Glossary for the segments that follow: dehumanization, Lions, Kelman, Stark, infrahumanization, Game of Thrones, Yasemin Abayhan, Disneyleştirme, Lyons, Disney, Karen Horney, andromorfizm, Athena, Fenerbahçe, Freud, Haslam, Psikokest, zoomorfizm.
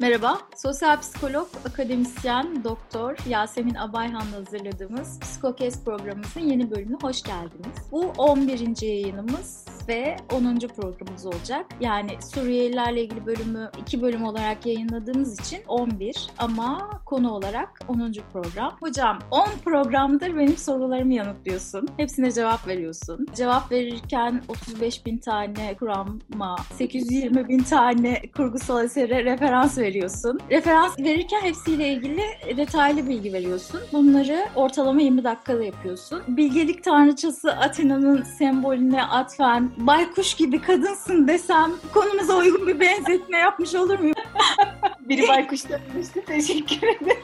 Merhaba, sosyal psikolog, akademisyen, doktor Yasemin Abayhan'la hazırladığımız Psikokest programımızın yeni bölümüne hoş geldiniz. Bu 11. yayınımız ve 10. programımız olacak. Yani Suriyelilerle ilgili bölümü 2 bölüm olarak yayınladığımız için 11 ama konu olarak 10. program. Hocam 10 programdır benim sorularımı yanıtlıyorsun. Hepsine cevap veriyorsun. Cevap verirken 35.000 tane kurama, 820.000 tane kurgusal esere referans veriyorsun. Referans verirken hepsiyle ilgili detaylı bilgi veriyorsun. Bunları ortalama 20 dakikada yapıyorsun. Bilgelik tanrıçası Athena'nın sembolüne atfen baykuş gibi kadınsın desem konumuza uygun bir benzetme yapmış olur muyum? Biri baykuş demişti. Teşekkür ederim.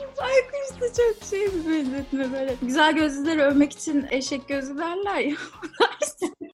Baykuş da çok şey bir benzetme böyle. Güzel gözlüleri övmek için eşek gözlü derler ya.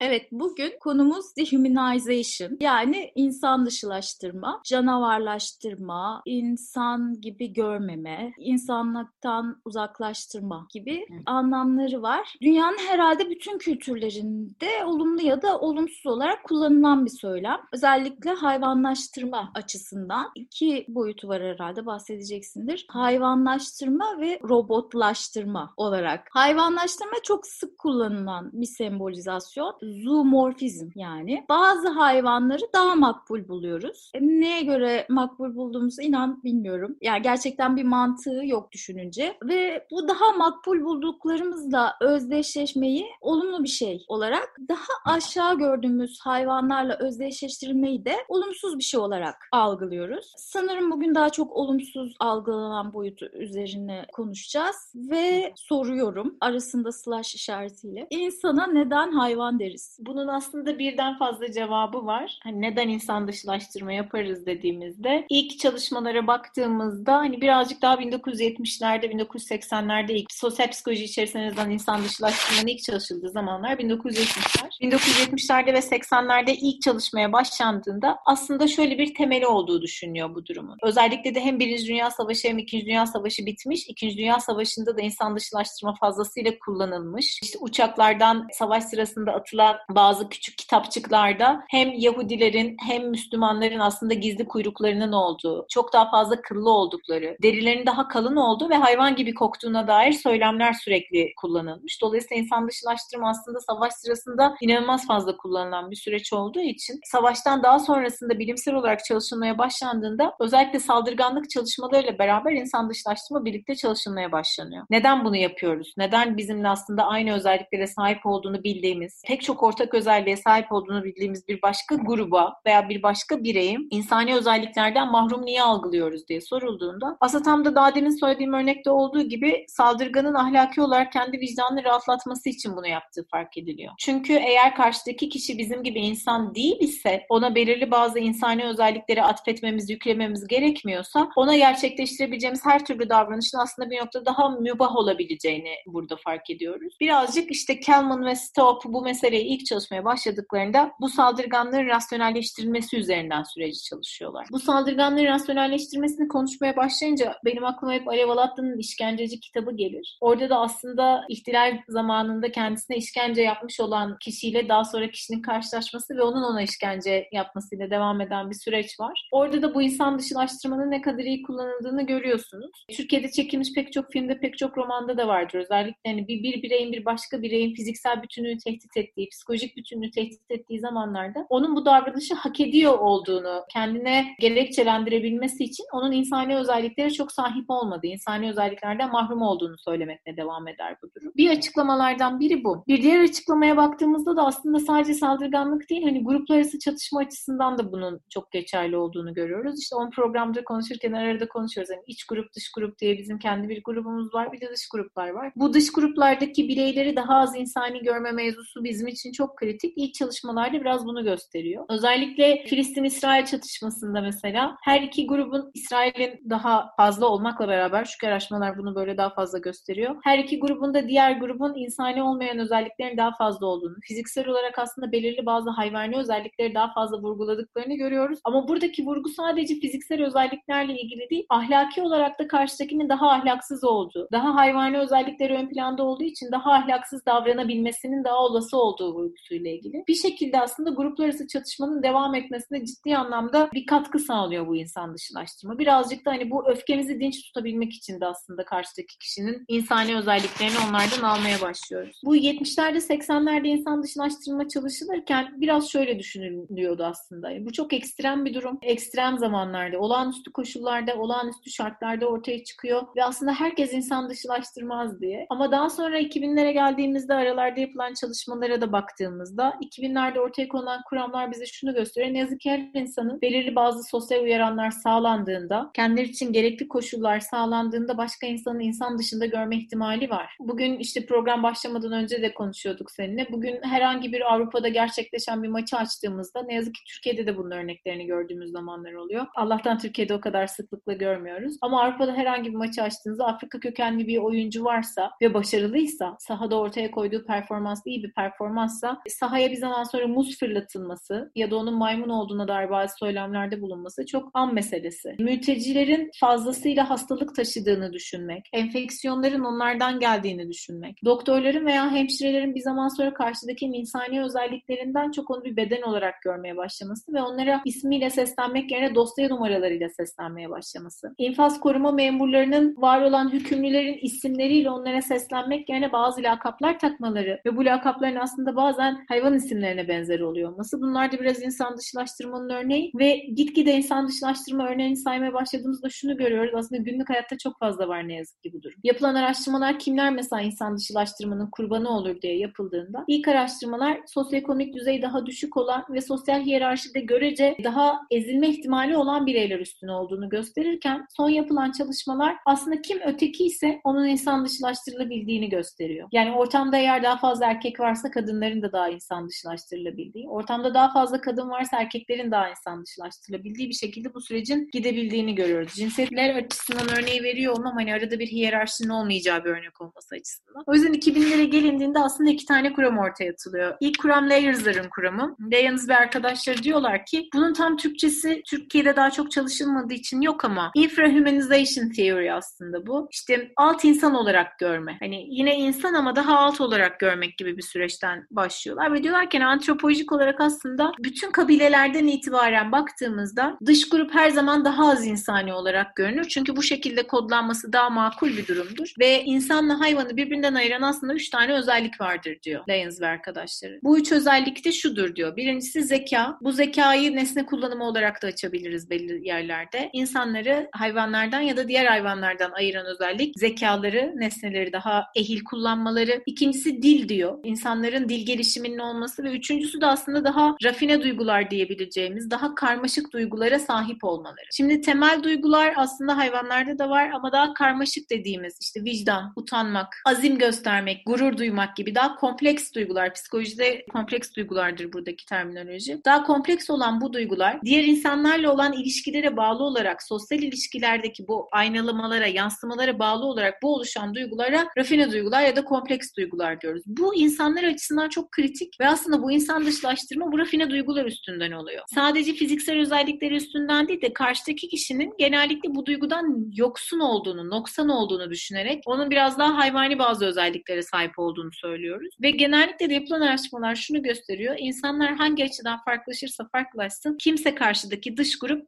Evet, bugün konumuz dehumanization, yani insan dışılaştırma, canavarlaştırma, insan gibi görmeme, insanlıktan uzaklaştırma gibi anlamları var. Dünyanın herhalde bütün kültürlerinde olumlu ya da olumsuz olarak kullanılan bir söylem. Özellikle hayvanlaştırma açısından iki boyutu var herhalde, bahsedeceksindir. Hayvanlaştırma ve robotlaştırma olarak. Hayvanlaştırma çok sık kullanılan bir sembolizasyon. Zoomorfizm yani. Bazı hayvanları daha makbul buluyoruz. Neye göre makbul bulduğumuzu inan bilmiyorum. Yani gerçekten bir mantığı yok düşününce. Ve bu daha makbul bulduklarımızla özdeşleşmeyi olumlu bir şey olarak, daha aşağı gördüğümüz hayvanlarla özdeşleştirilmeyi de olumsuz bir şey olarak algılıyoruz. Sanırım bugün daha çok olumsuz algılanan boyutu üzerine konuşacağız. Ve soruyorum arasında slash işaretiyle. İnsana neden hayvan deriz? Bunun aslında birden fazla cevabı var. Hani neden insan dışılaştırma yaparız dediğimizde ilk çalışmalara baktığımızda hani birazcık daha 1970'lerde, 1980'lerde ilk sosyal psikoloji içerisinden insan dışılaştırmanın ilk çalışıldığı zamanlar 1970'ler. 1970'lerde ve 80'lerde ilk çalışmaya başlandığında aslında şöyle bir temeli olduğu düşünülüyor bu durumun. Özellikle de hem 1. Dünya Savaşı hem 2. Dünya Savaşı bitmiş. 2. Dünya Savaşı'nda da insan dışılaştırma fazlasıyla kullanılmış. İşte uçaklardan savaş sırasında atılan bazı küçük kitapçıklarda hem Yahudilerin hem Müslümanların aslında gizli kuyruklarının olduğu, çok daha fazla kıllı oldukları, derilerinin daha kalın olduğu ve hayvan gibi koktuğuna dair söylemler sürekli kullanılmış. Dolayısıyla insan dışılaştırma aslında savaş sırasında inanılmaz fazla kullanılan bir süreç olduğu için savaştan daha sonrasında bilimsel olarak çalışılmaya başlandığında özellikle saldırganlık çalışmalarıyla beraber insan dışılaştırma birlikte çalışılmaya başlanıyor. Neden bunu yapıyoruz? Neden bizimle aslında aynı özelliklere sahip olduğunu bildiğimiz, pek çok ortak özelliğe sahip olduğunu bildiğimiz bir başka gruba veya bir başka bireyim insani özelliklerden mahrum niye algılıyoruz diye sorulduğunda aslında tam da daha demin söylediğim örnekte olduğu gibi saldırganın ahlaki olarak kendi vicdanını rahatlatması için bunu yaptığı fark ediliyor. Çünkü eğer karşıdaki kişi bizim gibi insan değil ise, ona belirli bazı insani özellikleri atfetmemiz, yüklememiz gerekmiyorsa ona gerçekleştirebileceğimiz her türlü davranışın aslında bir noktada daha mübah olabileceğini burada fark ediyoruz. Birazcık işte Kelman ve Stoop bu mesele ilk çalışmaya başladıklarında bu saldırganların rasyonelleştirilmesi üzerinden süreci çalışıyorlar. Bu saldırganların rasyonelleştirilmesini konuşmaya başlayınca benim aklıma hep Alev Alatlı'nın İşkenceci kitabı gelir. Orada da aslında ihtilal zamanında kendisine işkence yapmış olan kişiyle daha sonra kişinin karşılaşması ve onun ona işkence yapmasıyla devam eden bir süreç var. Orada da bu insan dışılaştırmanın ne kadar iyi kullanıldığını görüyorsunuz. Türkiye'de çekilmiş pek çok filmde, pek çok romanda da vardır. Özellikle hani bir bireyin bir başka bireyin fiziksel bütünlüğü tehdit ettiği, psikolojik bütünlüğü tehdit ettiği zamanlarda onun bu davranışı hak ediyor olduğunu kendine gerekçelendirebilmesi için onun insani özelliklere çok sahip olmadığı, insani özelliklerden mahrum olduğunu söylemekle devam eder bu durum. Bir açıklamalardan biri bu. Bir diğer açıklamaya baktığımızda da aslında sadece saldırganlık değil, hani gruplar arası çatışma açısından da bunun çok geçerli olduğunu görüyoruz. İşte 10 programda konuşurken arada konuşuyoruz. Yani iç grup, dış grup diye bizim kendi bir grubumuz var, bir de dış gruplar var. Bu dış gruplardaki bireyleri daha az insani görme mevzusu bizim için çok kritik. İlk çalışmalarda biraz bunu gösteriyor. Özellikle Filistin-İsrail çatışmasında mesela her iki grubun, İsrail'in daha fazla olmakla beraber, çünkü araştırmalar bunu böyle daha fazla gösteriyor, her iki grubun da diğer grubun insani olmayan özelliklerin daha fazla olduğunu, fiziksel olarak aslında belirli bazı hayvani özellikleri daha fazla vurguladıklarını görüyoruz. Ama buradaki vurgu sadece fiziksel özelliklerle ilgili değil, ahlaki olarak da karşıdakinin daha ahlaksız olduğu, daha hayvani özellikleri ön planda olduğu için daha ahlaksız davranabilmesinin daha olası olduğu vurgusuyla ilgili. Bir şekilde aslında gruplar arası çatışmanın devam etmesine ciddi anlamda bir katkı sağlıyor bu insan dışılaştırma. Birazcık da hani bu öfkemizi dinç tutabilmek için de aslında karşıdaki kişinin insani özelliklerini onlardan almaya başlıyoruz. Bu 70'lerde 80'lerde insan dışılaştırma çalışılırken biraz şöyle düşünülüyordu aslında. Yani bu çok ekstrem bir durum. Ekstrem zamanlarda, olağanüstü koşullarda, olağanüstü şartlarda ortaya çıkıyor ve aslında herkes insan dışılaştırmaz diye. Ama daha sonra 2000'lere geldiğimizde aralarda yapılan çalışmalara da baktığımızda 2000'lerde ortaya konulan kuramlar bize şunu gösteriyor. Ne yazık ki her insanın belirli bazı sosyal uyaranlar sağlandığında, kendileri için gerekli koşullar sağlandığında başka insanı insan dışında görme ihtimali var. Bugün işte program başlamadan önce de konuşuyorduk seninle. Bugün herhangi bir Avrupa'da gerçekleşen bir maçı açtığımızda ne yazık ki Türkiye'de de bunun örneklerini gördüğümüz zamanlar oluyor. Allah'tan Türkiye'de o kadar sıklıkla görmüyoruz. Ama Avrupa'da herhangi bir maçı açtığınızda Afrika kökenli bir oyuncu varsa ve başarılıysa, sahada ortaya koyduğu performans iyi bir performanssa, sahaya bir zaman sonra muz fırlatılması ya da onun maymun olduğuna dair bazı söylemlerde bulunması çok an meselesi. Mültecilerin fazlasıyla hastalık taşıdığını düşünmek, enfeksiyonların onlardan geldiğini düşünmek, doktorların veya hemşirelerin bir zaman sonra karşıdaki insani özelliklerinden çok onu bir beden olarak görmeye başlaması ve onlara ismiyle seslenmek yerine dosya numaralarıyla seslenmeye başlaması. İnfaz koruma memurlarının var olan hükümlülerin isimleriyle onlara seslenmek yerine bazı lakaplar takmaları ve bu lakapların aslında bazen hayvan isimlerine benzer oluyor olması. Bunlar da biraz insan dışılaştırmanın örneği ve gitgide insan dışılaştırma örneğini saymaya başladığımızda şunu görüyoruz. Aslında günlük hayatta çok fazla var ne yazık ki bu durum. Yapılan araştırmalar kimler mesela insan dışılaştırmanın kurbanı olur diye yapıldığında ilk araştırmalar sosyoekonomik düzeyi daha düşük olan ve sosyal hiyerarşide görece daha ezilme ihtimali olan bireyler üstüne olduğunu gösterirken son yapılan çalışmalar aslında kim öteki ise onun insan dışılaştırılabildiğini gösteriyor. Yani ortamda eğer daha fazla erkek varsa kadınların da daha insan dışılaştırılabildiği, ortamda daha fazla kadın varsa erkeklerin daha insan dışılaştırılabildiği bir şekilde bu sürecin gidebildiğini görüyoruz. Cinsiyetler açısından örneği veriyor olmam hani arada bir hiyerarşinin olmayacağı bir örnek olması açısından. O yüzden 2000'lere gelindiğinde aslında iki tane kuram ortaya atılıyor. İlk kuram Leizerz'ın kuramı. Lyons ve arkadaşları diyorlar ki bunun tam Türkçesi Türkiye'de daha çok çalışılmadığı için yok ama infrahumanization theory aslında bu. İşte alt insan olarak görme. Hani yine insan ama daha alt olarak görmek gibi bir süreçten başlıyorlar ve diyorlar ki antropolojik olarak aslında bütün kabilelerden itibaren baktığımızda dış grup her zaman daha az insani olarak görünür. Çünkü bu şekilde kodlanması daha makul bir durumdur. Ve insanla hayvanı birbirinden ayıran aslında 3 tane özellik vardır diyor Lions ve arkadaşları. Bu 3 özellik de şudur diyor. Birincisi zeka. Bu zekayı nesne kullanımı olarak da açabiliriz belli yerlerde. İnsanları hayvanlardan ya da diğer hayvanlardan ayıran özellik zekaları, nesneleri daha ehil kullanmaları. İkincisi dil diyor. İnsanların dil gelişiminin olması ve üçüncüsü de aslında daha rafine duygular diyebileceğimiz, daha karmaşık duygulara sahip olmaları. Şimdi temel duygular aslında hayvanlarda da var ama daha karmaşık dediğimiz işte vicdan, utanmak, azim göstermek, gurur duymak gibi daha kompleks duygular. Psikolojide kompleks duygulardır buradaki terminoloji. Daha kompleks olan bu duygular diğer insanlarla olan ilişkilere bağlı olarak, sosyal ilişkilerdeki bu aynalamalara, yansımalara bağlı olarak bu oluşan duygulara rafine duygular ya da kompleks duygular diyoruz. Bu insanlar açısından çok kritik ve aslında bu insan dışlaştırma bu rafine duygular üstünden oluyor. Sadece fiziksel özellikleri üstünden değil de karşıdaki kişinin genellikle bu duygudan yoksun olduğunu, noksan olduğunu düşünerek onun biraz daha hayvani bazı özelliklere sahip olduğunu söylüyoruz. Ve genellikle de yapılan araştırmalar şunu gösteriyor. İnsanlar hangi açıdan farklılaşırsa farklılaşsın kimse karşıdaki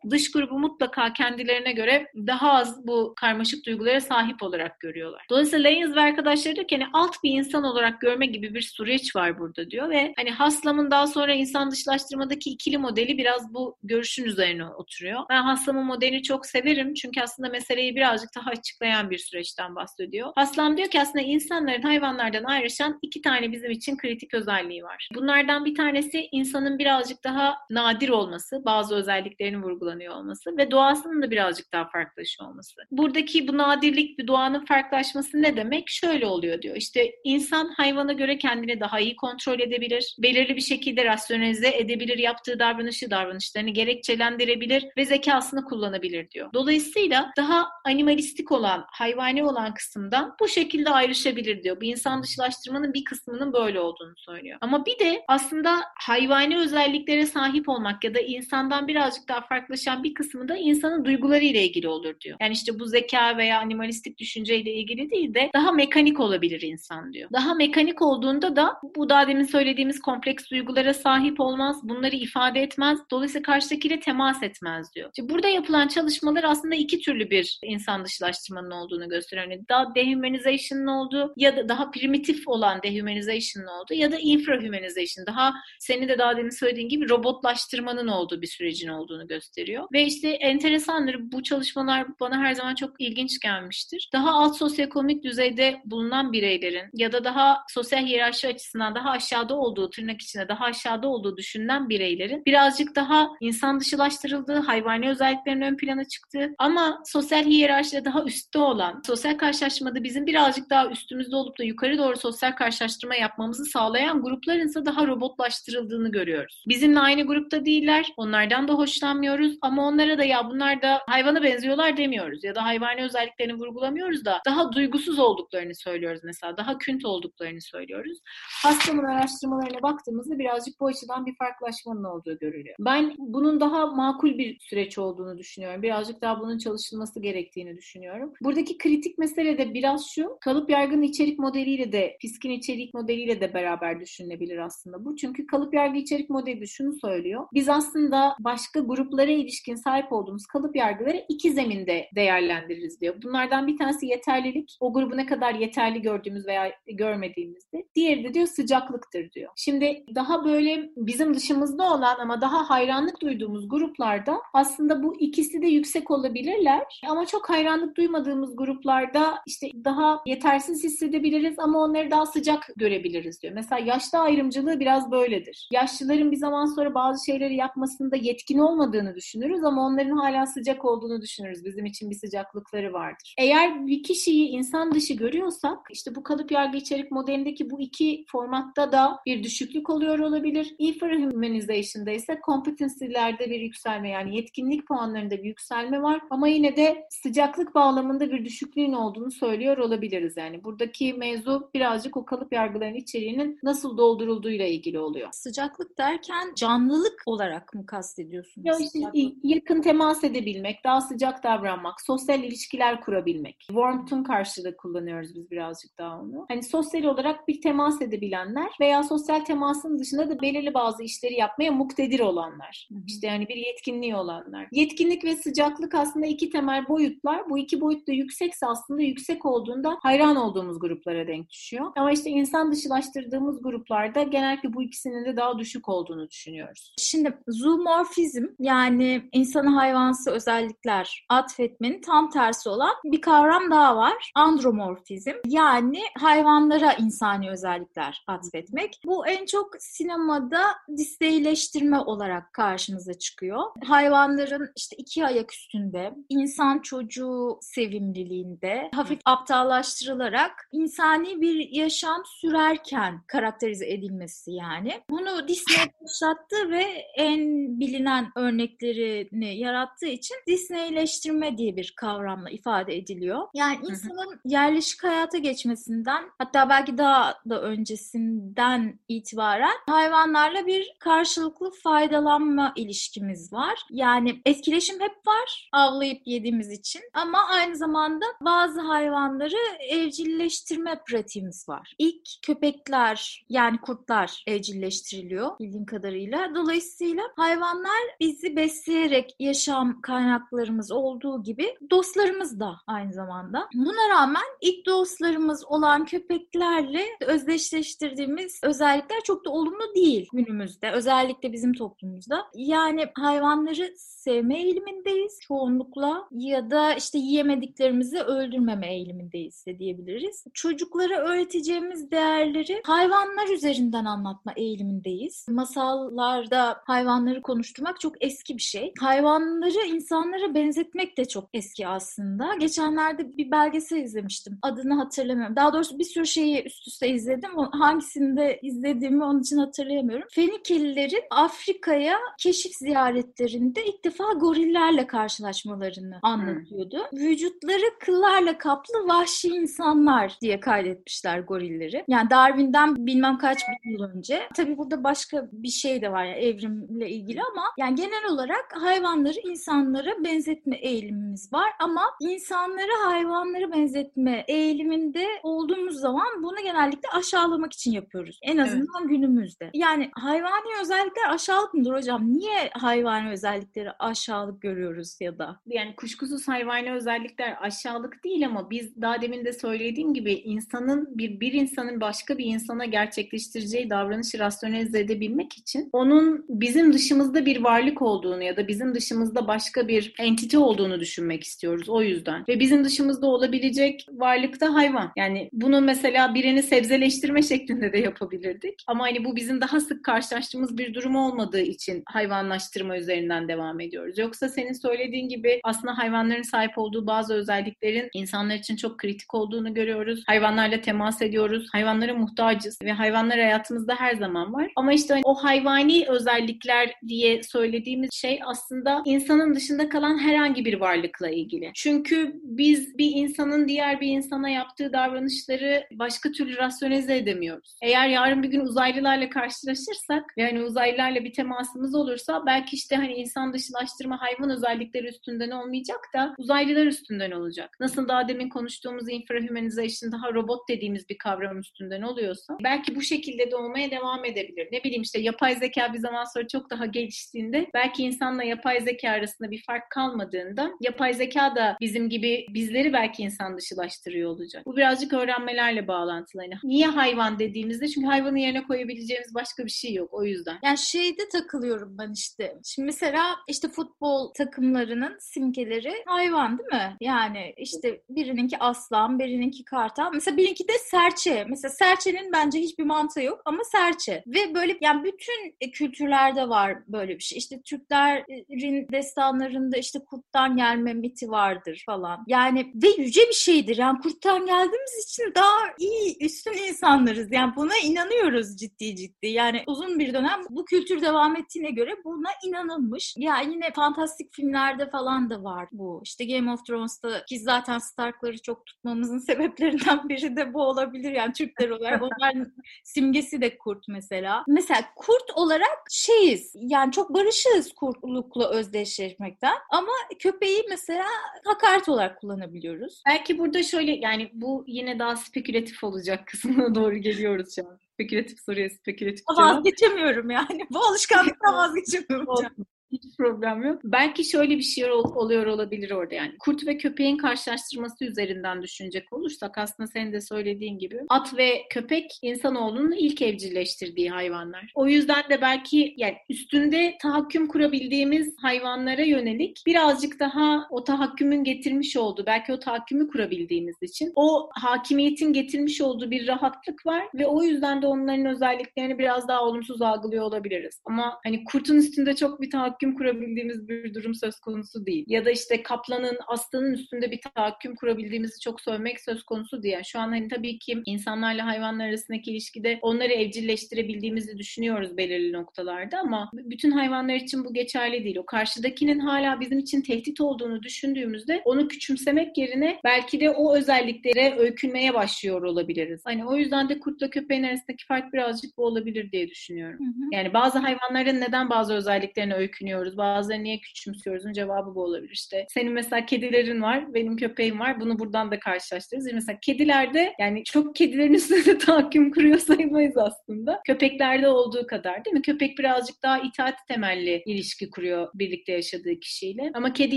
dış grubu mutlaka kendilerine göre daha az bu karmaşık duygulara sahip olarak görüyorlar. Dolayısıyla Leinz ve arkadaşları diyor ki hani alt bir insan olarak görme gibi bir süreç var burada diyor ve hani Haslam'ın daha sonra insan dışlaştırmadaki ikili modeli biraz bu görüşün üzerine oturuyor. Ben Haslam'ın modelini çok severim çünkü aslında meseleyi birazcık daha açıklayan bir süreçten bahsediyor. Haslam diyor ki aslında insanların hayvanlardan ayrışan iki tane bizim için kritik özelliği var. Bunlardan bir tanesi insanın birazcık daha nadir olması, bazı özelliklerinin vurgulanıyor olması ve doğasının da birazcık daha farklılaşıyor olması. Buradaki bu nadirlik bir doğanın farklılaşması ne demek? Şöyle oluyor diyor. İşte insan hayvana göre kendini daha iyi kontrol edebilir, belirli bir şekilde rasyonelize edebilir, yaptığı davranışlarını gerekçelendirebilir ve zekasını kullanabilir diyor. Dolayısıyla daha animalistik olan, hayvani olan kısımdan bu şekilde ayrışabilir diyor. Bu insan dışılaştırmanın bir kısmının böyle olduğunu söylüyor. Ama bir de aslında hayvani özelliklere sahip olmak ya da insandan birazcık daha farklılaşan bir kısmı da insanın duygularıyla ilgili olur diyor. Yani işte bu zeka veya animalistik düşünceyle ilgili değil de daha mekanik olabilir insan diyor. Daha mekanik olduğunda da bu da daha demin söylediğimiz kompleks duygulara sahip olmaz, bunları ifade etmez, dolayısıyla karşıdakiyle temas etmez diyor. Şimdi burada yapılan çalışmalar aslında iki türlü bir insan dışılaştırmanın olduğunu gösteriyor. Yani daha dehumanization'ın olduğu ya da daha primitif olan dehumanization'ın olduğu ya da infrahumanization'ın, daha senin de daha demin söylediğin gibi robotlaştırmanın olduğu bir sürecin olduğunu gösteriyor. Ve işte enteresandır, bu çalışmalar bana her zaman çok ilginç gelmiştir. Daha alt sosyoekonomik düzeyde bulunan bireylerin ya da daha sosyal hiyerarşi açısından daha aşağıda olduğu, tırnak içinde daha aşağıda olduğu düşünülen bireylerin birazcık daha insan dışılaştırıldığı, hayvani özelliklerin ön plana çıktığı ama sosyal hiyerarşide daha üstte olan, sosyal karşılaştırmada bizim birazcık daha üstümüzde olup da yukarı doğru sosyal karşılaştırma yapmamızı sağlayan grupların ise daha robotlaştırıldığını görüyoruz. Bizimle aynı grupta değiller, onlardan da hoşlanmıyoruz ama onlara da ya bunlar da hayvana benziyorlar demiyoruz ya da hayvani özelliklerini vurgulamıyoruz da daha duygusuz olduklarını söylüyoruz mesela, daha künt olduklarını söylüyoruz. Haslam'ın araştırmalarına baktığımızda birazcık bu açıdan bir farklılaşmanın olduğu görülüyor. Ben bunun daha makul bir süreç olduğunu düşünüyorum. Birazcık daha bunun çalışılması gerektiğini düşünüyorum. Buradaki kritik mesele de biraz şu, kalıp yargının içerik modeliyle de, Pisk'in içerik modeliyle de beraber düşünülebilir aslında bu. Çünkü kalıp yargı içerik modeli de şunu söylüyor. Biz aslında başka gruplara ilişkin sahip olduğumuz kalıp yargıları iki zeminde değerlendiririz diyor. Bunlardan bir tanesi yeterlilik. O grubu ne kadar yeterli gördüğümüz veya görmediğimizde. Diğeri de diyor sıcaklıktır diyor. Şimdi daha böyle bizim dışımızda olan ama daha hayranlık duyduğumuz gruplarda aslında bu ikisi de yüksek olabilirler. Ama çok hayranlık duymadığımız gruplarda işte daha yetersiz hissedebiliriz ama onları daha sıcak görebiliriz diyor. Mesela yaşlı ayrımcılığı biraz böyledir. Yaşlıların bir zaman sonra bazı şeyleri yapmasında yetkin olmadığını düşünürüz ama onların hala sıcak olduğunu düşünürüz. Bizim için bir sıcaklıkları vardır. Eğer bir kişiyi insan dışı görüyorsak işte bu kalıp yargı içerik modelindeki bu iki formatta da bir düşüklük oluyor olabilir. Infrahumanization'da ise competency'lerde bir yükselme, yani yetkinlik puanlarında bir yükselme var ama yine de sıcaklık bağlamında bir düşüklüğün olduğunu söylüyor olabiliriz. Yani buradaki mevzu birazcık o kalıp yargıların içeriğinin nasıl doldurulduğuyla ilgili oluyor. Sıcaklık derken canlılık olarak mı kastediyorsunuz? Ya işte yakın temas edebilmek, daha sıcak davranmak, sosyal ilişkiler kurabilmek. Warmth'un karşılığı kullanıyoruz biz birazcık daha onu. Hani sosyal olarak bir temas edebilenler veya sosyal temasın dışında da belirli bazı işleri yapmaya muktedir olanlar. İşte yani bir yetkinliği olanlar. Yetkinlik ve sıcaklık aslında iki temel boyutlar. Bu iki boyut da yüksekse aslında yüksek olduğunda hayran olduğumuz gruplara denk düşüyor. Ama işte insan dışılaştırdığımız gruplarda genellikle bu ikisinin de daha düşük olduğunu düşünüyoruz. Şimdi zoomorfizm, yani insana hayvansı özellikler atfetmenin tam tersi olan bir kavram daha var. Andromorfizm, yani hayvanlara insani özellikler atfetmek. Bu en çok sinemada Disneyleştirme olarak karşımıza çıkıyor. Hayvanların işte iki ayak üstünde, insan çocuğu sevimliliğinde hafif aptallaştırılarak insani bir yaşam sürerken karakterize edilmesi yani. Bunu Disney başlattı ve en bilinen örneklerini yarattığı için Disneyleştirme diye bir kavramla ifade ediliyor. Yani insanın yerleşik hayata geçmesinden, hatta belki daha da öncesinden itibaren hayvanlarla bir karşılıklı faydalanma ilişkimiz var. Yani etkileşim hep var avlayıp yediğimiz için ama aynı zamanda bazı hayvanları evcilleştirme pratiğimiz var. İlk köpekler, yani kurtlar evcilleştiriliyor bildiğim kadarıyla. Dolayısıyla hayvanlar bizi besleyerek yaşam kaynaklarımız olduğu gibi dostlarımız da aynı zamanda. Buna rağmen ilk dostlarımız olan köpeklerle özdeşleştirdiğimiz özellikler çok da olumlu değil günümüzde. Özellikle bizim toplumumuzda. Yani hayvanları sevme eğilimindeyiz çoğunlukla ya da işte yiyemediklerimizi öldürmeme eğilimindeyiz de diyebiliriz. Çocuklara öğreteceğimiz değerleri hayvanlar üzerinden anlatma eğilimindeyiz. Masallarda hayvanları konuşturmak çok eski bir şey. Hayvanları insanlara benzetmek de çok eski aslında. Geçenlerde bir belgesel izlemiştim. Adını hatırlamıyorum. Daha doğrusu bir sürü şeyi üst üste izledim. Hangisinde izlediğimi onun için hatırlayamıyorum. Fenikelilerin Afrika'ya keşif ziyaretlerinde ilk defa gorillerle karşılaşmalarını anlatıyordu. Vücutları kıllarla kaplı vahşi insanlar diye kaydetmişler gorilleri. Yani Darwin'den bilmem kaç bin yıl önce. Tabii burada başka bir şey de var yani evrimle ilgili ama yani genel olarak hayvanları insanlara benzetme eğilimimiz var ama insanları hayvanlara benzetme eğiliminde olduğumuz zaman bunu genellikle aşağılamak için yapıyoruz. En azından günümüzde. Yani hayvani özellikler aşağılık mıdır hocam? Niye hayvani özellikleri aşağılık görüyoruz ya da? Yani kuşkusuz hayvani özellikler aşağılık değil ama biz daha demin de söylediğim gibi insanın bir insanın başka bir insana gerçekleştireceği davranışı rasyonelize edebilmek için onun bizim dışımızda bir varlık olduğunu ya da bizim dışımızda başka bir entite olduğunu düşünmek istiyoruz o yüzden. Ve bizim dışımızda olabilecek varlık da hayvan. Yani bunu mesela birini sebzeleştirme şeklinde de yapabilirdik. Ama hani bu bizim daha sık karşılaştığımız bir durum olmadığı için hayvanlaştırma üzerinden devam ediyoruz. Yoksa senin söylediğin gibi aslında hayvanların sahip olduğu bazı özelliklerin insanlar için çok kritik olduğunu görüyoruz. Hayvanlarla temas ediyoruz. Hayvanlara muhtacız ve hayvanlar hayatımızda her zaman var. Ama işte hani o hayvani özellikler diye söylediğimiz şey aslında insanın dışında kalan herhangi bir varlıkla ilgili. Çünkü biz bir insanın diğer bir insana yaptığı davranışları başka türlü rasyonelize edemiyoruz. Eğer yarın bir gün uzaylılarla karşılaşırsak yani uzaylılarla bir temasımız olursa belki işte hani insan dışılaştırma hayvan özellikleri üstünden olmayacak da uzaylılar üstünden olacak. Nasıl daha demin konuştuğumuz infrahumanization daha robot dediğimiz bir kavram üstünden oluyorsa belki bu şekilde de olmaya devam edebilir. Ne bileyim işte yapay zeka bir zaman sonra çok daha geliştiğinde belki insanla yapay zeka arasında bir fark kalmadığında yapay zeka da bizim gibi bizleri belki insan dışılaştırıyor olacak. Bu birazcık öğrenmelerle bağlantılı. Yani niye hayvan dediğimizde çünkü hayvanın yerine koyabileceğimiz başka bir şey yok o yüzden. Yani şeyde takılıyorum ben işte. Şimdi mesela işte futbol takımlarının simgeleri hayvan değil mi? Yani işte birininki aslan, birininki kartal. Mesela birininki de serçe. Mesela serçenin bence hiçbir mantığı yok ama serçe. Ve böyle yani bütün kültürlerde var böyle bir şey. İşte Türklerin destanlarında işte kurttan gelme miti vardır falan. Yani ve yüce bir şeydir. Yani kurttan geldiğimiz için daha iyi, üstün insanlarız. Yani buna inanıyoruz ciddi. Yani uzun bir dönem bu kültür devam ettiğine göre buna inanılmış. Yani yine fantastik filmlerde falan da var bu. İşte Game of Thrones'ta ki zaten Stark'ları çok tutmamızın sebeplerinden biri de bu olabilir. Yani Türkler olarak onların simgesi de kurt mesela. Mesela kurt olarak şeyiz. Yani çok barışız kurtlukla özdeşleşmekten. Ama köpeği mesela hakaret olarak kullanabiliyoruz. Belki burada şöyle yani bu yine daha spekülatif olacak kısmına doğru geliyoruz şu an. Spekülatif soruya spekülatif cevap. Vazgeçemiyorum yani. Bu alışkanlıktan vazgeçemiyorum. Hiç problem yok. Belki şöyle bir şey oluyor olabilir orada yani. Kurt ve köpeğin karşılaştırması üzerinden düşünecek olursak aslında senin de söylediğin gibi at ve köpek insanoğlunun ilk evcilleştirdiği hayvanlar. O yüzden de belki yani üstünde tahakküm kurabildiğimiz hayvanlara yönelik birazcık daha o tahakkümün getirmiş olduğu belki o tahakkümü kurabildiğimiz için o hakimiyetin getirmiş olduğu bir rahatlık var ve o yüzden de onların özelliklerini biraz daha olumsuz algılıyor olabiliriz. Ama hani kurtun üstünde çok bir tahakküm kurabildiğimiz bir durum söz konusu değil. Ya da işte kaplanın, aslanın üstünde bir tahakküm kurabildiğimizi çok söylemek söz konusu değil. Yani şu an hani tabii ki insanlarla hayvanlar arasındaki ilişkide onları evcilleştirebildiğimizi düşünüyoruz belirli noktalarda ama bütün hayvanlar için bu geçerli değil. O karşıdakinin hala bizim için tehdit olduğunu düşündüğümüzde onu küçümsemek yerine belki de o özelliklere öykünmeye başlıyor olabiliriz. Hani o yüzden de kurtla köpeğin arasındaki fark birazcık bu olabilir diye düşünüyorum. Yani bazı hayvanların neden bazı özelliklerine öykünüyor bazıları niye küçümsüyoruzun cevabı bu olabilir işte. Senin mesela kedilerin var, benim köpeğim var. Bunu buradan da karşılaştırırız. Mesela kedilerde yani çok kedilerin üstüne tahakküm kuruyor saymayız aslında. Köpeklerde olduğu kadar değil mi? Köpek birazcık daha itaat temelli ilişki kuruyor birlikte yaşadığı kişiyle. Ama kedi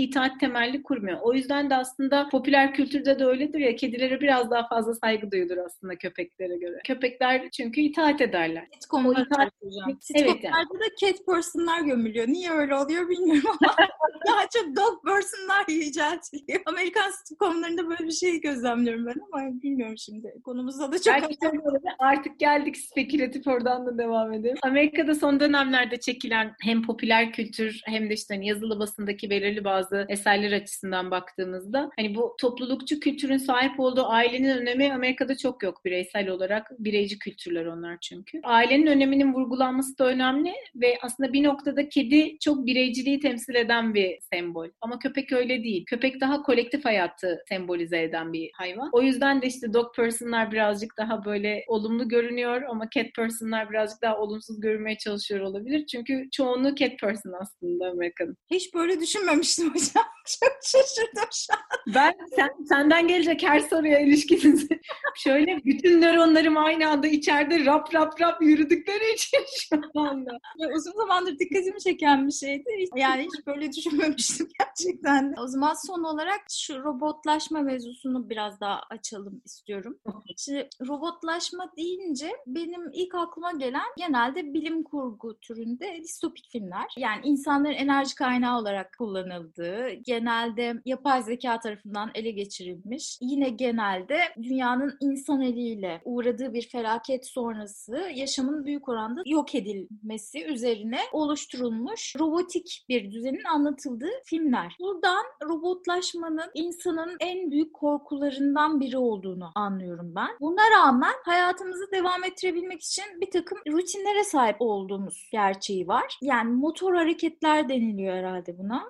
itaat temelli kurmuyor. O yüzden de aslında popüler kültürde de öyledir ya kedilere biraz daha fazla saygı duyulur aslında köpeklere göre. Köpekler çünkü itaat ederler. Sitcomlarda evet, yani. Da cat person'lar gömülüyor. Niye öyle oluyor bilmiyorum ama daha çok dog person'lar yüceltiliyor. Amerikan sitcomlarında böyle bir şey gözlemliyorum ben ama bilmiyorum şimdi. Konumuzda da çok... Artık geldik spekülatif oradan da devam edelim. Amerika'da son dönemlerde çekilen hem popüler kültür hem de işte yazılı basındaki belirli bazı eserler açısından baktığımızda hani bu toplulukçu kültürün sahip olduğu ailenin önemi Amerika'da çok yok bireysel olarak. Bireyci kültürler onlar çünkü. Ailenin öneminin vurgulanması da önemli ve aslında bir noktada kedi çok çok bireyciliği temsil eden bir sembol. Ama köpek öyle değil. Köpek daha kolektif hayatı sembolize eden bir hayvan. O yüzden de işte dog person'lar birazcık daha böyle olumlu görünüyor ama cat person'lar birazcık daha olumsuz görünmeye çalışıyor olabilir. Çünkü çoğunluğu cat person aslında Amerika'nın. Hiç böyle düşünmemiştim hocam. Çok şaşırdım şu an. Ben senden gelecek her soruya ilişkinizi şöyle bütün nöronlarım aynı anda içeride rap rap rap yürüdükleri için şu anda. Uzun zamandır dikkatimi çeken bir şeydi. Yani hiç böyle düşünmemiştim gerçekten. O zaman son olarak şu robotlaşma mevzusunu biraz daha açalım istiyorum. Şimdi robotlaşma deyince benim ilk aklıma gelen genelde bilim kurgu türünde distopik filmler. Yani insanların enerji kaynağı olarak kullanıldığı, genelde yapay zeka tarafından ele geçirilmiş. Yine genelde dünyanın insan eliyle uğradığı bir felaket sonrası yaşamın büyük oranda yok edilmesi üzerine oluşturulmuş robotik bir düzenin anlatıldığı filmler. Buradan robotlaşmanın insanın en büyük korkularından biri olduğunu anlıyorum ben. Buna rağmen hayatımızı devam ettirebilmek için bir takım rutinlere sahip olduğumuz gerçeği var. Yani motor hareketler deniliyor herhalde buna.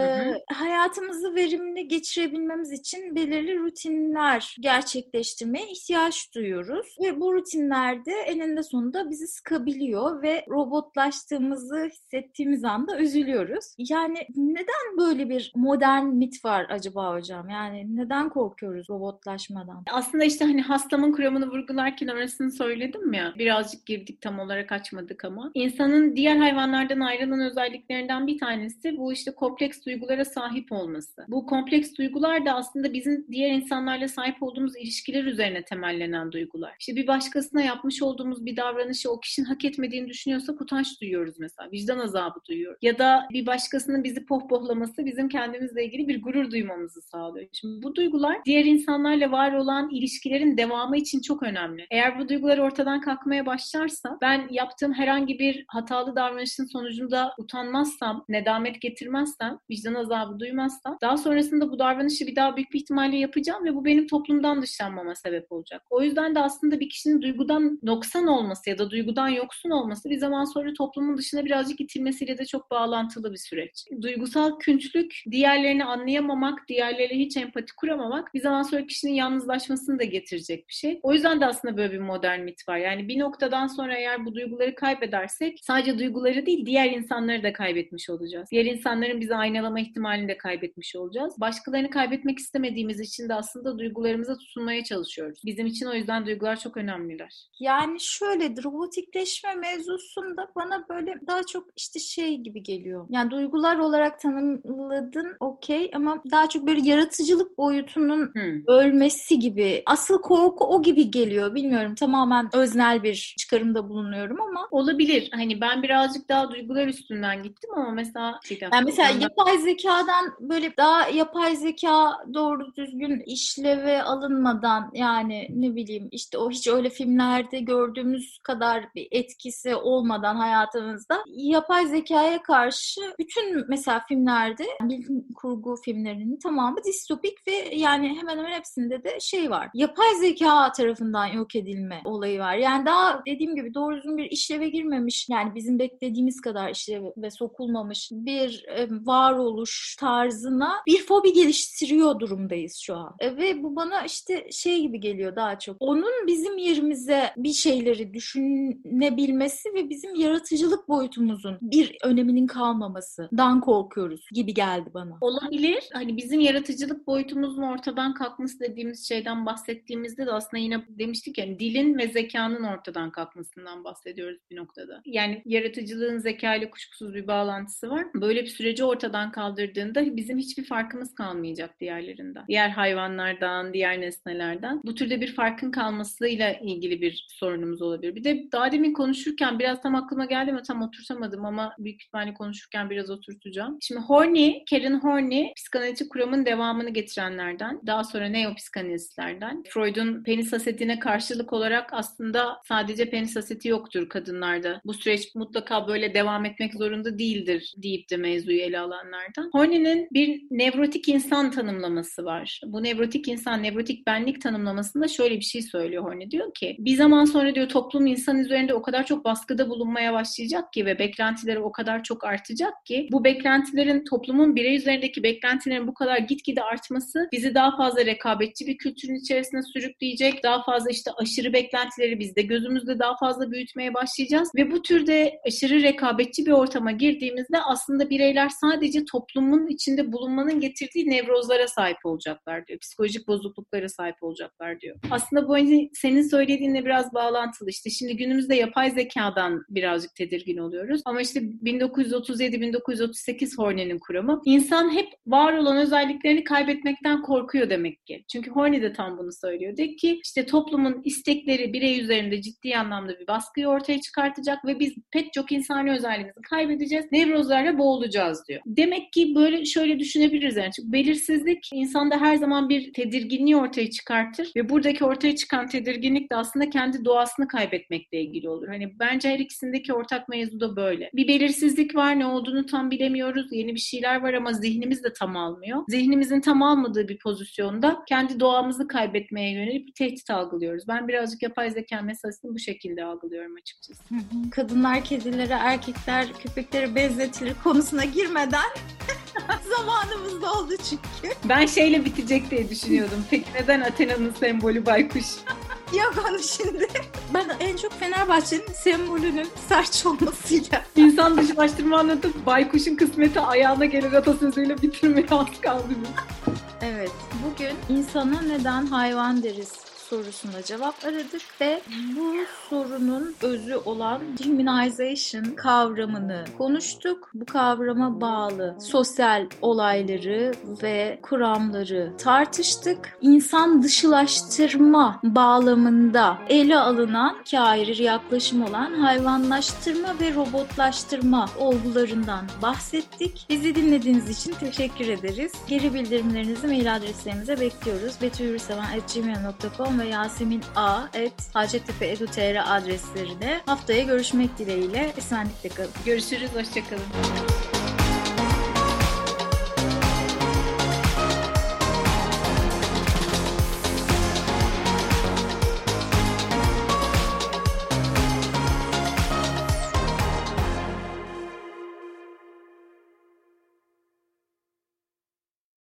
Hayatımızı verimli geçirebilmemiz için belirli rutinler gerçekleştirmeye ihtiyaç duyuyoruz. Ve bu rutinlerde eninde sonunda bizi sıkabiliyor ve robotlaştığımızı hissettiğimiz anda üzülüyoruz. Yani neden böyle bir modern mit var acaba hocam? Yani neden korkuyoruz robotlaşmadan? Aslında işte hani Haslam'ın kuramını vurgularken orasını söyledim ya. Birazcık girdik, tam olarak açmadık ama. İnsanın diğer hayvanlardan ayrılan özelliklerinden bir tanesi bu işte kompleks duygulara sahip olması. Bu kompleks duygular da aslında bizim diğer insanlarla sahip olduğumuz ilişkiler üzerine temellenen duygular. İşte bir başkasına yapmış olduğumuz bir davranışı o kişinin hak etmediğini düşünüyorsak utanç duyuyoruz mesela. Vicdan azabı duyuyoruz. Ya da bir başkasının bizi pohpohlaması bizim kendimizle ilgili bir gurur duymamızı sağlıyor. Şimdi bu duygular diğer insanlarla var olan ilişkilerin devamı için çok önemli. Eğer bu duygular ortadan kalkmaya başlarsa, ben yaptığım herhangi bir hatalı davranışın sonucunda utanmazsam, nedamet getirmezsem, vicdan azabı duymazsam, daha sonrasında bu davranışı bir daha büyük bir ihtimalle yapacağım ve bu benim toplumdan dışlanmama sebep olacak. O yüzden de aslında bir kişinin duygudan noksan olması ya da duygudan yoksun olması bir zaman sonra toplumun dışına birazcık itilmesiyle de çok bağlantılı bir süreç. Duygusal künçlük, diğerlerini anlayamamak, diğerleriyle hiç empati kuramamak bir zaman sonra kişinin yalnızlaşmasını da getirecek bir şey. O yüzden de aslında böyle bir modern mit var. Yani bir noktadan sonra eğer bu duyguları kaybedersek sadece duyguları değil diğer insanları da kaybetmiş olacağız. Diğer insanların bizi aynalama ihtimalini de kaybetmiş olacağız. Başkalarını kaybetmek istemediğimiz için de aslında duygularımıza tutunmaya çalışıyoruz. Bizim için o yüzden duygular çok önemliler. Yani şöyle, robotikleşme mevzusunda bana böyle daha çok işte şey gibi geliyor. Yani duygular olarak tanımladın okey ama daha çok böyle yaratıcılık boyutunun ölmesi gibi. Asıl korku o gibi geliyor. Bilmiyorum, tamamen öznel bir çıkarımda bulunuyorum ama. Olabilir. Hani ben birazcık daha duygular üstünden gittim ama mesela. Yani mesela yapay zekadan böyle daha yapay zeka doğru düzgün işleve alınmadan, yani ne bileyim işte o hiç öyle filmlerde gördüğümüz kadar bir etkisi olmadan hayatımızda yapay zekaya karşı bütün mesela filmlerde, bilim kurgu filmlerinin tamamı distopik ve yani hemen hemen hepsinde de şey var. Yapay zeka tarafından yok edilme olayı var. Yani daha dediğim gibi doğru düzgün bir işleve girmemiş, yani bizim beklediğimiz kadar işleve sokulmamış bir varoluş tarzına bir fobi geliştiriyor durumdayız şu an. Ve bu bana işte şey gibi geliyor daha çok. Onun bizim yerimize bir şeyleri düşünebilmesi ve bizim yaratıcılık boyutumuzun bir öneminin kalmamasından korkuyoruz gibi geldi bana. Olabilir. Hani bizim yaratıcılık boyutumuzun ortadan kalkması dediğimiz şeyden bahsettiğimizde de aslında yine demiştik ya, dilin ve zekanın ortadan kalkmasından bahsediyoruz bir noktada. Yani yaratıcılığın zeka ile kuşkusuz bir bağlantısı var. Böyle bir süreci ortadan kaldırdığında bizim hiçbir farkımız kalmayacak diğerlerinden. Diğer hayvanlardan, diğer nesnelerden. Bu türde bir farkın kalmasıyla ilgili bir sorunumuz olabilir. Bir de daha demin konuşurken biraz tam aklıma geldi ama tam oturtamadım ama büyük ihtimalle konuşurken biraz oturtacağım. Şimdi Horney, Karen Horney, psikanalitik kuramın devamını getirenlerden, daha sonra neopsikanalistlerden, Freud'un penis hasetine karşılık olarak aslında sadece penis haseti yoktur kadınlarda. Bu süreç mutlaka böyle devam etmek zorunda değildir deyip de mevzuyu ele alanlardan. Horney'nin bir nevrotik insan tanımlaması var. Bu nevrotik insan, nevrotik benlik tanımlamasında şöyle bir şey söylüyor Horney. Diyor ki, bir zaman sonra diyor toplum insan üzerinde o kadar çok baskıda bulunmaya başlayacak ki ve beklentileri o kadar çok artacak artacak ki bu beklentilerin, toplumun birey üzerindeki beklentilerin bu kadar gitgide artması bizi daha fazla rekabetçi bir kültürün içerisine sürükleyecek. Daha fazla işte aşırı beklentileri biz de gözümüzde daha fazla büyütmeye başlayacağız. Ve bu türde aşırı rekabetçi bir ortama girdiğimizde aslında bireyler sadece toplumun içinde bulunmanın getirdiği nevrozlara sahip olacaklar diyor. Psikolojik bozukluklara sahip olacaklar diyor. Aslında bu senin söylediğinle biraz bağlantılı. İşte şimdi günümüzde yapay zekadan birazcık tedirgin oluyoruz. Ama işte 1937-1938 Horney'nin kuramı. İnsan hep var olan özelliklerini kaybetmekten korkuyor demek ki. Çünkü Horney de tam bunu söylüyor. Diyor ki işte toplumun istekleri birey üzerinde ciddi anlamda bir baskıyı ortaya çıkartacak ve biz pek çok insani özelliğimizi kaybedeceğiz. Nevrozlarla boğulacağız diyor. Demek ki böyle şöyle düşünebiliriz yani. Çünkü belirsizlik insanda her zaman bir tedirginliği ortaya çıkartır ve buradaki ortaya çıkan tedirginlik de aslında kendi doğasını kaybetmekle ilgili olur. Hani bence her ikisindeki ortak mevzu da böyle. Bir belirsizlik var, ne olduğunu tam bilemiyoruz. Yeni bir şeyler var ama zihnimiz de tam almıyor. Zihnimizin tam almadığı bir pozisyonda kendi doğamızı kaybetmeye yönelik bir tehdit algılıyoruz. Ben birazcık yapay zeka meselesini bu şekilde algılıyorum açıkçası. Kadınlar kedilere, erkekler köpeklere benzetilir konusuna girmeden zamanımız doldu çünkü. Ben şeyle bitecek diye düşünüyordum. Peki neden Athena'nın sembolü baykuş? Yok onu şimdi. Ben en çok Fenerbahçe'nin sembolünün serç olmasıyla. İnsan dışılaştırma anlatıp baykuşun kısmeti ayağına gelir atasözüyle bitirmeye az kaldı. Evet, bugün insana neden hayvan deriz sorusuna cevap aradık ve bu sorunun özü olan humanization kavramını konuştuk. Bu kavrama bağlı sosyal olayları ve kuramları tartıştık. İnsan dışılaştırma bağlamında ele alınan iki ayrı yaklaşım olan hayvanlaştırma ve robotlaştırma olgularından bahsettik. Bizi dinlediğiniz için teşekkür ederiz. Geri bildirimlerinizi mail adreslerimize bekliyoruz. betülyürseven@gmail.com ve yasemin@hacettepe.edu.tr adreslerine. Haftaya görüşmek dileğiyle esenlikle kalın. Görüşürüz, hoşça kalın.